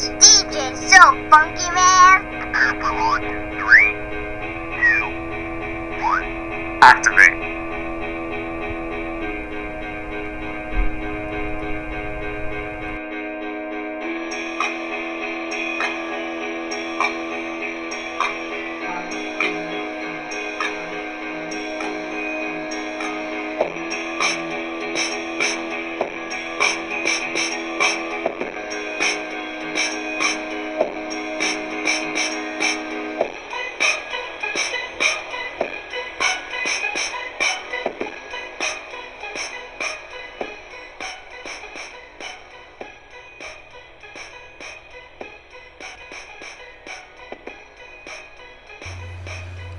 It's DJ So Funky Man. Couple 3, 2, 1, activate.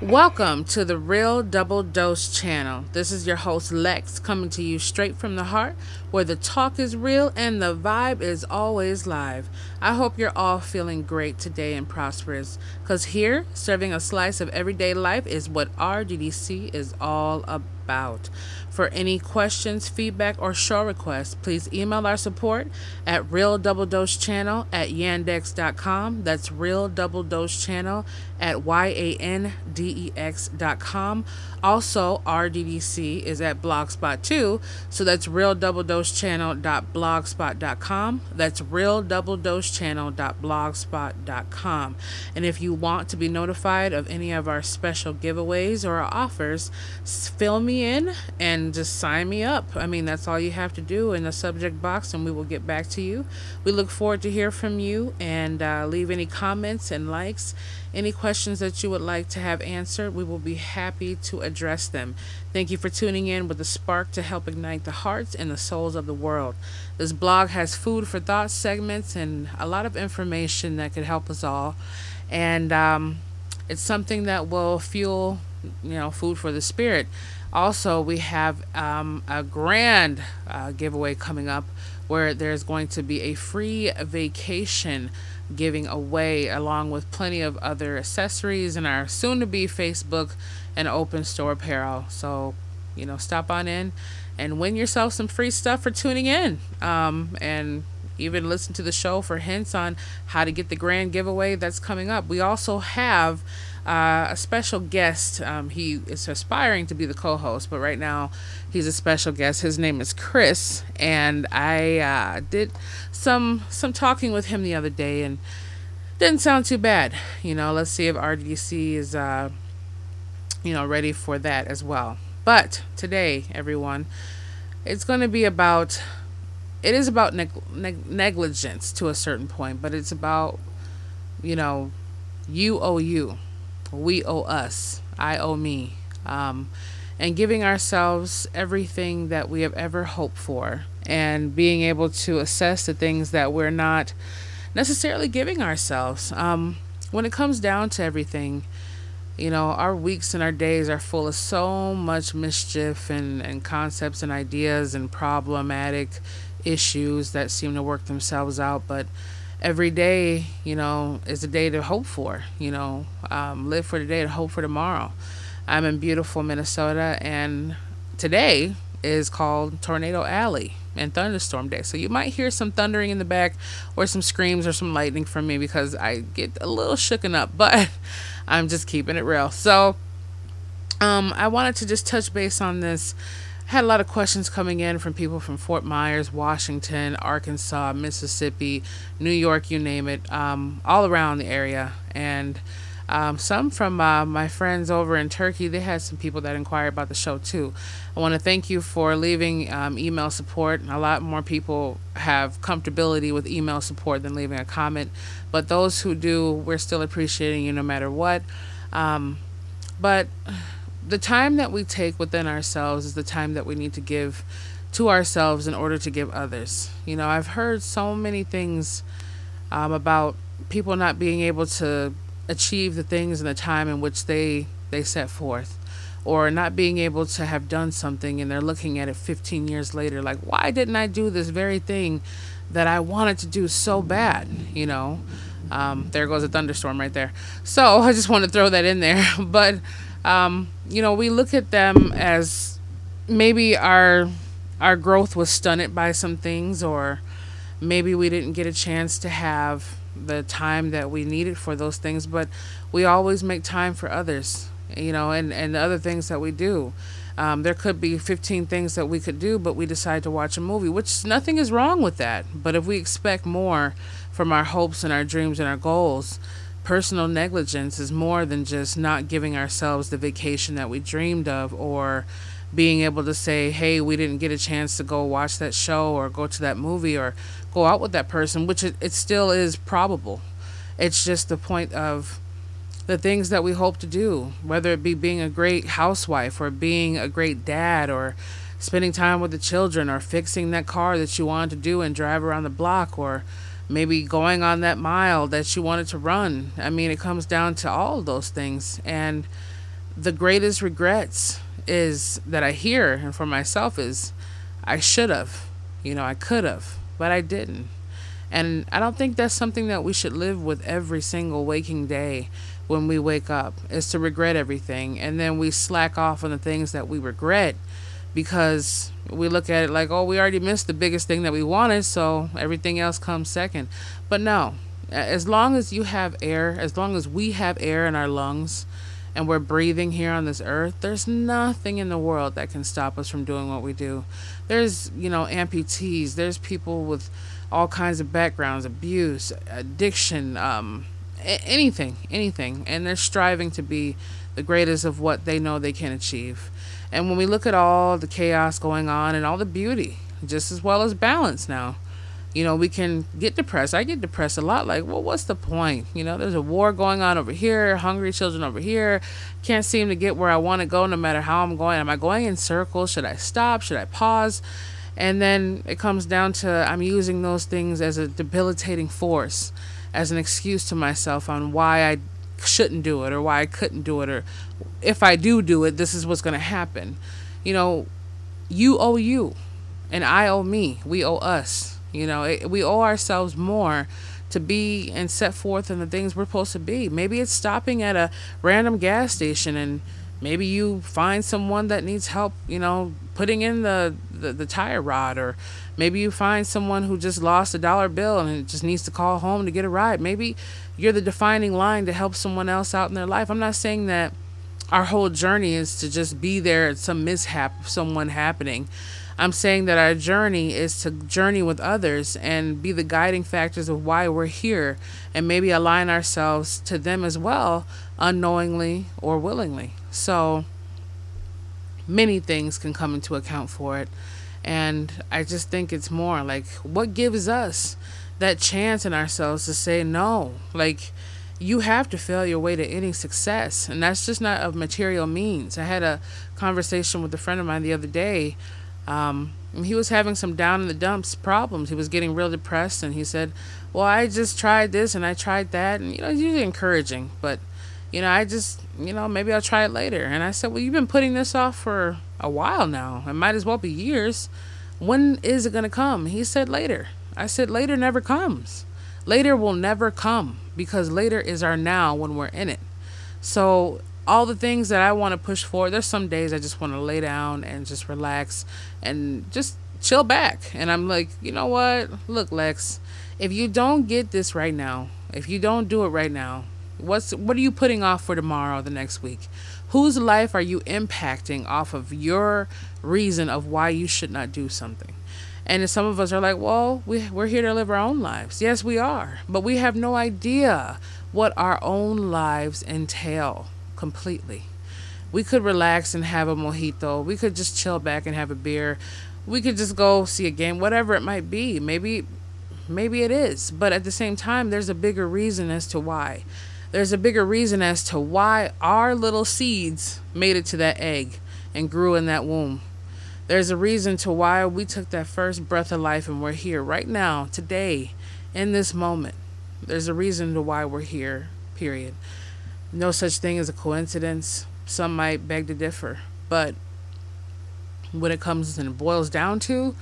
Welcome to the Real Double Dose channel. This is your host Lex, coming to you straight from the heart, where the talk is real and the vibe is always live. I hope you're all feeling great today and prosperous, because here, serving a slice of everyday life is what RDDC is all about. For any questions, feedback, or show requests, please email our support at realdoubledosechannel@yandex.com. That's realdoubledosechannel at yandex.com. Also, RDDC is at Blogspot too, so that's realdoubledosechannel.blogspot.com. That's realdoubledosechannel.blogspot.com. And if you want to be notified of any of our special giveaways or offers, fill me in and just sign me up. I mean, that's all you have to do in the subject box, and we will get back to you. We look forward to hear from you, and leave any comments and likes. Any questions that you would like to have answered, we will be happy to address them. Thank you for tuning in with a spark to help ignite the hearts and the souls of the world. This blog has food for thought segments and a lot of information that could help us all. And it's something that will fuel, food for the spirit. Also, we have a grand giveaway coming up, where there's going to be a free vacation giving away, along with plenty of other accessories and our soon-to-be Facebook and open store apparel. So, stop on in and win yourself some free stuff for tuning in, and even listen to the show for hints on how to get the grand giveaway that's coming up. We also have a special guest. He is aspiring to be the co-host, but right now he's a special guest. His name is Chris, and I did some talking with him the other day, and didn't sound too bad. Let's see if RDC is ready for that as well. But today, everyone, it's going to be about. It is about negligence to a certain point, but it's about, you owe you, we owe us, I owe me, and giving ourselves everything that we have ever hoped for, and being able to assess the things that we're not necessarily giving ourselves. When it comes down to everything, our weeks and our days are full of so much mischief and concepts and ideas and problematic issues that seem to work themselves out. But every day, is a day to hope for, live for today and hope for tomorrow. I'm in beautiful Minnesota, and today is called Tornado Alley and Thunderstorm Day. So you might hear some thundering in the back, or some screams, or some lightning from me, because I get a little shooken up, but I'm just keeping it real. So I wanted to just touch base on this. Had a lot of questions coming in from people from Fort Myers, Washington, Arkansas, Mississippi, New York, you name it, all around the area. And some from my friends over in Turkey. They had some people that inquired about the show too. I want to thank you for leaving email support. A lot more people have comfortability with email support than leaving a comment, but those who do, we're still appreciating you no matter what. But the time that we take within ourselves is the time that we need to give to ourselves in order to give others. I've heard so many things about people not being able to achieve the things in the time in which they set forth, or not being able to have done something, and they're looking at it 15 years later like, why didn't I do this very thing that I wanted to do so bad? There goes a thunderstorm right there. So I just want to throw that in there. But we look at them as maybe our growth was stunted by some things, or maybe we didn't get a chance to have the time that we needed for those things, but we always make time for others, and the other things that we do. There could be 15 things that we could do, but we decide to watch a movie, which nothing is wrong with that. But if we expect more from our hopes and our dreams and our goals, personal negligence is more than just not giving ourselves the vacation that we dreamed of, or being able to say, hey, we didn't get a chance to go watch that show or go to that movie or go out with that person, which it still is probable. It's just the point of the things that we hope to do, whether it be being a great housewife or being a great dad or spending time with the children or fixing that car that you wanted to do and drive around the block, or maybe going on that mile that you wanted to run. I mean, it comes down to all of those things. And the greatest regrets is that I hear, and for myself, is I should have, I could have, but I didn't. And I don't think that's something that we should live with every single waking day when we wake up, is to regret everything. And then we slack off on the things that we regret because we look at it like, oh, we already missed the biggest thing that we wanted, so everything else comes second. But no, as long as you have air, as long as we have air in our lungs, and we're breathing here on this earth, there's nothing in the world that can stop us from doing what we do. There's, amputees, there's people with all kinds of backgrounds, abuse, addiction, anything. And they're striving to be the greatest of what they know they can achieve. And when we look at all the chaos going on and all the beauty, just as well as balance now, we can get depressed. I get depressed a lot. Like, well, what's the point? There's a war going on over here, hungry children over here. Can't seem to get where I want to go no matter how I'm going. Am I going in circles? Should I stop? Should I pause? And then it comes down to I'm using those things as a debilitating force, as an excuse to myself on why I shouldn't do it or why I couldn't do it, or if I do it, this is what's going to happen. You owe you and I owe me. We owe us. We owe ourselves more to be and set forth in the things we're supposed to be. Maybe it's stopping at a random gas station, and maybe you find someone that needs help, putting in the tire rod, or maybe you find someone who just lost $1 bill and just needs to call home to get a ride. Maybe you're the defining line to help someone else out in their life. I'm not saying that our whole journey is to just be there at some mishap, someone happening. I'm saying that our journey is to journey with others and be the guiding factors of why we're here, and maybe align ourselves to them as well, unknowingly or willingly. So many things can come into account for it. And I just think it's more like, what gives us that chance in ourselves to say no? Like, you have to fail your way to any success. And that's just not of material means. I had a conversation with a friend of mine the other day. He was having some down in the dumps problems. He was getting real depressed, and he said, well, I just tried this and I tried that. And, it's usually encouraging, but, I just, maybe I'll try it later. And I said, well, you've been putting this off for a while now. It might as well be years. When is it going to come? He said, later. I said, later never comes. Later will never come, because later is our now when we're in it. So all the things that I want to push forward, there's some days I just want to lay down and just relax and just chill back. And I'm like, you know what? Look, Lex, if you don't get this right now, if you don't do it right now, what are you putting off for tomorrow or the next week? Whose life are you impacting off of your reason of why you should not do something? And some of us are like, well, we're here to live our own lives. Yes, we are. But we have no idea what our own lives entail completely. We could relax and have a mojito. We could just chill back and have a beer. We could just go see a game, whatever it might be. Maybe it is. But at the same time, there's a bigger reason as to why. There's a bigger reason as to why our little seeds made it to that egg and grew in that womb. There's a reason to why we took that first breath of life and we're here right now, today, in this moment. There's a reason to why we're here, period. No such thing as a coincidence. Some might beg to differ. But when it comes and boils down to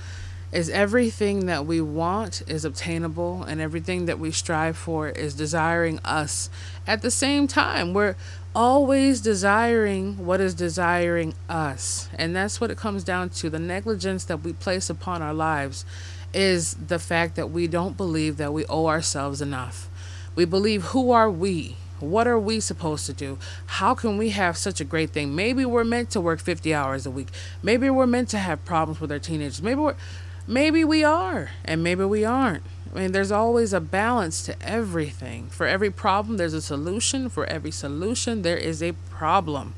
is everything that we want is obtainable, and everything that we strive for is desiring us. At the same time, we're always desiring what is desiring us. And that's what it comes down to, the negligence that we place upon our lives is the fact that we don't believe that we owe ourselves enough. We believe, who are we? What are we supposed to do? How can we have such a great thing? Maybe we're meant to work 50 hours a week. Maybe we're meant to have problems with our teenagers. Maybe we are, and maybe we aren't. I mean, there's always a balance to everything. For every problem, there's a solution. For every solution, there is a problem.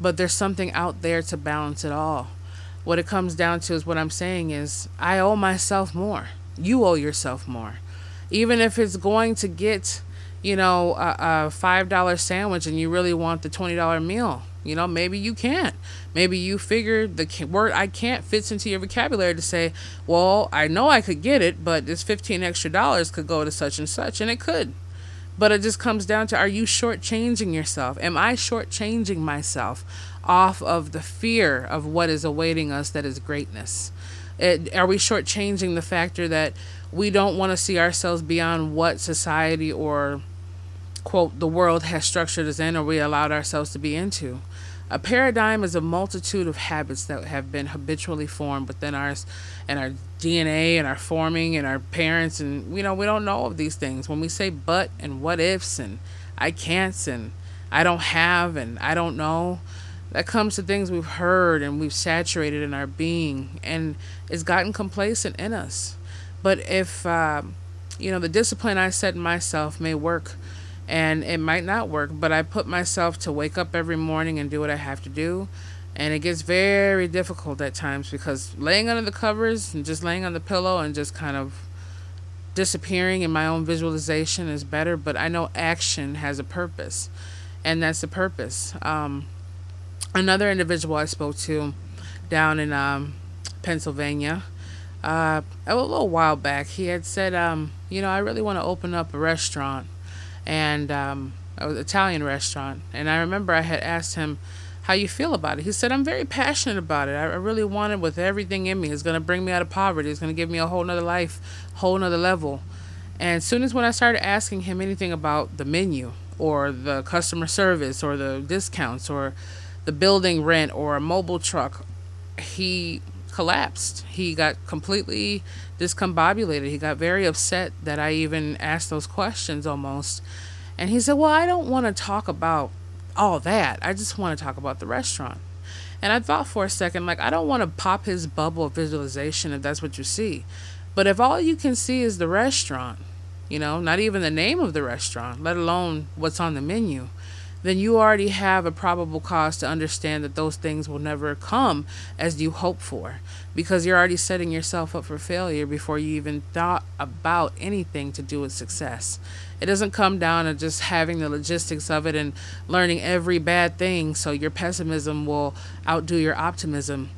But there's something out there to balance it all. What it comes down to is what I'm saying is I owe myself more. You owe yourself more. Even if it's going to get, a $5 sandwich and you really want the $20 meal, maybe you can't. Maybe you figure the word I can't fits into your vocabulary to say, well, I know I could get it, but this $15 extra could go to such and such, and it could. But it just comes down to, are you shortchanging yourself? Am I shortchanging myself off of the fear of what is awaiting us that is greatness? Are we shortchanging the factor that we don't want to see ourselves beyond what society or, quote, the world has structured us in or we allowed ourselves to be into? A paradigm is a multitude of habits that have been habitually formed within ours and our DNA and our forming and our parents, and we don't know of these things. When we say but and what ifs and I can't and I don't have and I don't know, that comes to things we've heard and we've saturated in our being, and it's gotten complacent in us. But if the discipline I set in myself may work, and it might not work, but I put myself to wake up every morning and do what I have to do. And it gets very difficult at times, because laying under the covers and just laying on the pillow and just kind of disappearing in my own visualization is better. But I know action has a purpose, and that's the purpose. Another individual I spoke to down in Pennsylvania a little while back, he had said, I really want to open up a restaurant. And an Italian restaurant. And I remember I had asked him, how you feel about it? He said, I'm very passionate about it. I really want it with everything in me. It's going to bring me out of poverty. It's going to give me a whole nother life, whole nother level. And as soon as when I started asking him anything about the menu or the customer service or the discounts or the building rent or a mobile truck, he collapsed. He got completely discombobulated. He got very upset that I even asked those questions almost. And he said, well, I don't want to talk about all that. I just want to talk about the restaurant. And I thought for a second, I don't want to pop his bubble of visualization if that's what you see. But if all you can see is the restaurant, not even the name of the restaurant, let alone what's on the menu, then you already have a probable cause to understand that those things will never come as you hope for, because you're already setting yourself up for failure before you even thought about anything to do with success. It doesn't come down to just having the logistics of it and learning every bad thing so your pessimism will outdo your optimism.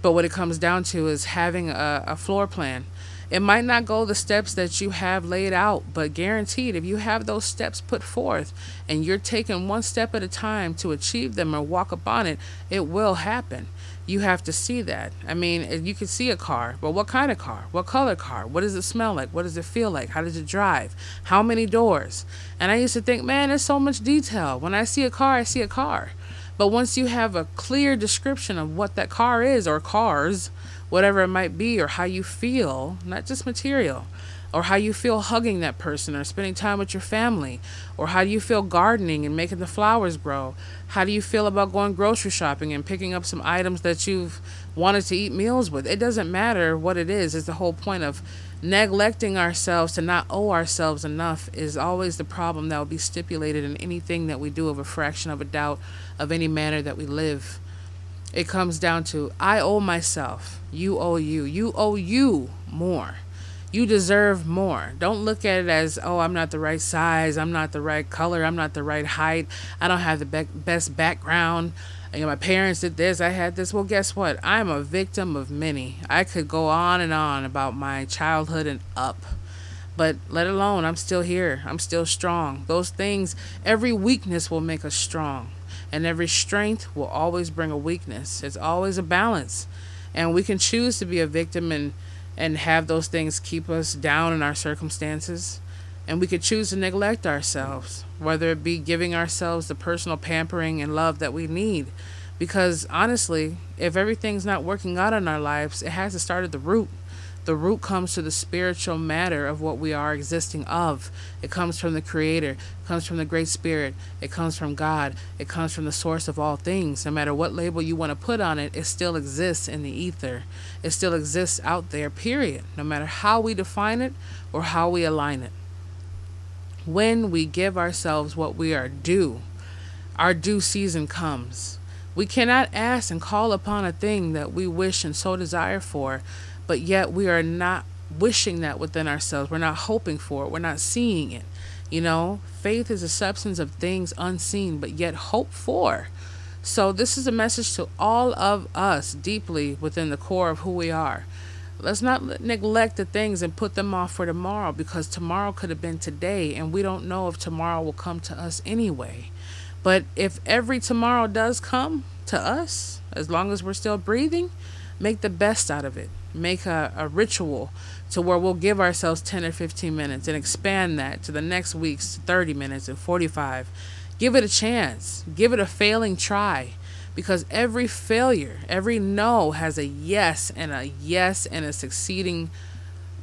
But what it comes down to is having a floor plan. It might not go the steps that you have laid out, but guaranteed, if you have those steps put forth and you're taking one step at a time to achieve them or walk upon it, it will happen. You have to see that. I mean, you can see a car, but what kind of car? What color car? What does it smell like? What does it feel like? How does it drive? How many doors? And I used to think, man, there's so much detail. When I see a car, I see a car. But once you have a clear description of what that car is or cars, whatever it might be, or how you feel, not just material, or how you feel hugging that person or spending time with your family, or how do you feel gardening and making the flowers grow? How do you feel about going grocery shopping and picking up some items that you've wanted to eat meals with? It doesn't matter what it is. It's the whole point of neglecting ourselves to not owe ourselves enough is always the problem that will be stipulated in anything that we do of a fraction of a doubt of any manner that we live. It comes down to, I owe myself. You owe you. You owe you more. You deserve more. Don't look at it as, oh, I'm not the right size. I'm not the right color. I'm not the right height. I don't have the best background. My parents did this. I had this. Well, guess what? I'm a victim of many. I could go on and on about my childhood and up. But let alone, I'm still here. I'm still strong. Those things, every weakness will make us strong. And every strength will always bring a weakness. It's always a balance. And we can choose to be a victim and have those things keep us down in our circumstances. And we could choose to neglect ourselves, whether it be giving ourselves the personal pampering and love that we need. Because honestly, if everything's not working out in our lives, it has to start at the root. The root comes to the spiritual matter of what we are existing of. It comes from the Creator. It comes from the Great Spirit. It comes from God. It comes from the source of all things. No matter what label you want to put on it, it still exists in the ether. It still exists out there, period. No matter how we define it or how we align it. When we give ourselves what we are due, our due season comes. We cannot ask and call upon a thing that we wish and so desire for, but yet we are not wishing that within ourselves. We're not hoping for it. We're not seeing it. You know, faith is a substance of things unseen, but yet hoped for. So this is a message to all of us deeply within the core of who we are. Let's not neglect the things and put them off for tomorrow, because tomorrow could have been today, and we don't know if tomorrow will come to us anyway. But if every tomorrow does come to us, as long as we're still breathing, make the best out of it. Make a ritual to where we'll give ourselves 10 or 15 minutes and expand that to the next week's 30 minutes and 45. Give it a chance. Give it a failing try, because every failure, every no has a yes and a succeeding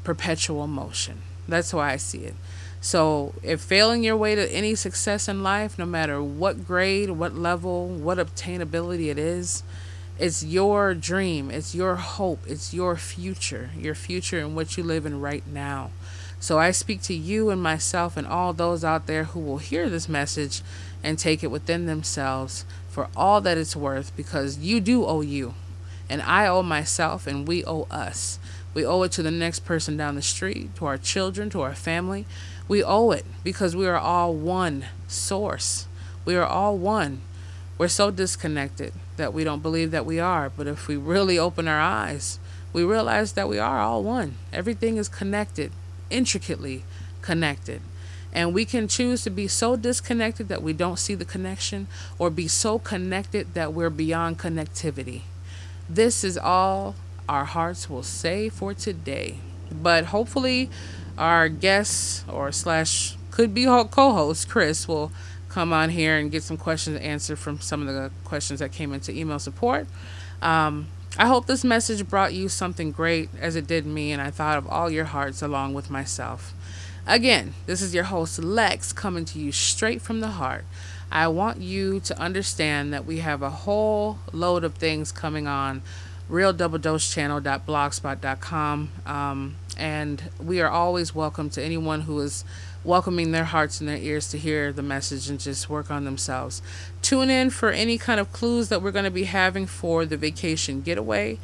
perpetual motion. That's why I see it. So if failing your way to any success in life, no matter what grade, what level, what obtainability it is, it's your dream, it's your hope, it's your future in which you live in right now. So I speak to you and myself and all those out there who will hear this message and take it within themselves for all that it's worth, because you do owe you, and I owe myself, and we owe us. We owe it to the next person down the street, to our children, to our family. We owe it because we are all one source. We are all one. We're so disconnected that we don't believe that we are. But if we really open our eyes, we realize that we are all one. Everything is connected, intricately connected. And we can choose to be so disconnected that we don't see the connection, or be so connected that we're beyond connectivity. This is all our hearts will say for today. But hopefully our guest or slash could be co-host Chris will come on here and get some questions answered from some of the questions that came into email support. I hope this message brought you something great as it did me, and I thought of all your hearts along with myself. Again, this is your host Lex, coming to you straight from the heart. I want you to understand that we have a whole load of things coming on realdoubledosechannel.blogspot.com, and we are always welcome to anyone who is welcoming their hearts and their ears to hear the message and just work on themselves. Tune in for any kind of clues that we're going to be having for the vacation giveaway.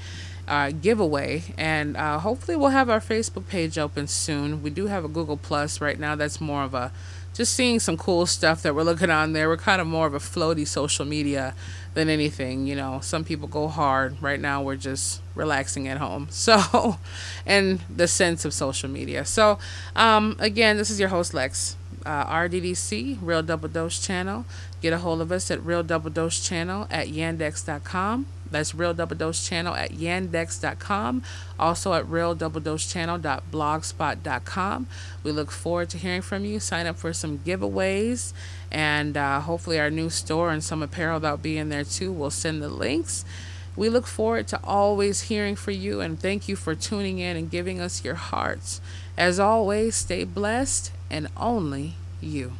And hopefully we'll have our Facebook page open soon. We do have a Google Plus right now. That's more of a just seeing some cool stuff that we're looking on there. We're kind of more of a floaty social media than anything. You know, some people go hard. Right now we're just relaxing at home. So, and the sense of social media. So, again, this is your host Lex, RDDC, Real Double Dose Channel. Get a hold of us at realdoubledosechannel@yandex.com. That's realdoubledosechannel@yandex.com. Also at realdoubledosechannel.blogspot.com. We look forward to hearing from you. Sign up for some giveaways, and hopefully our new store and some apparel that'll be in there too. We'll send the links. We look forward to always hearing from you, and thank you for tuning in and giving us your hearts. As always, stay blessed, and only you.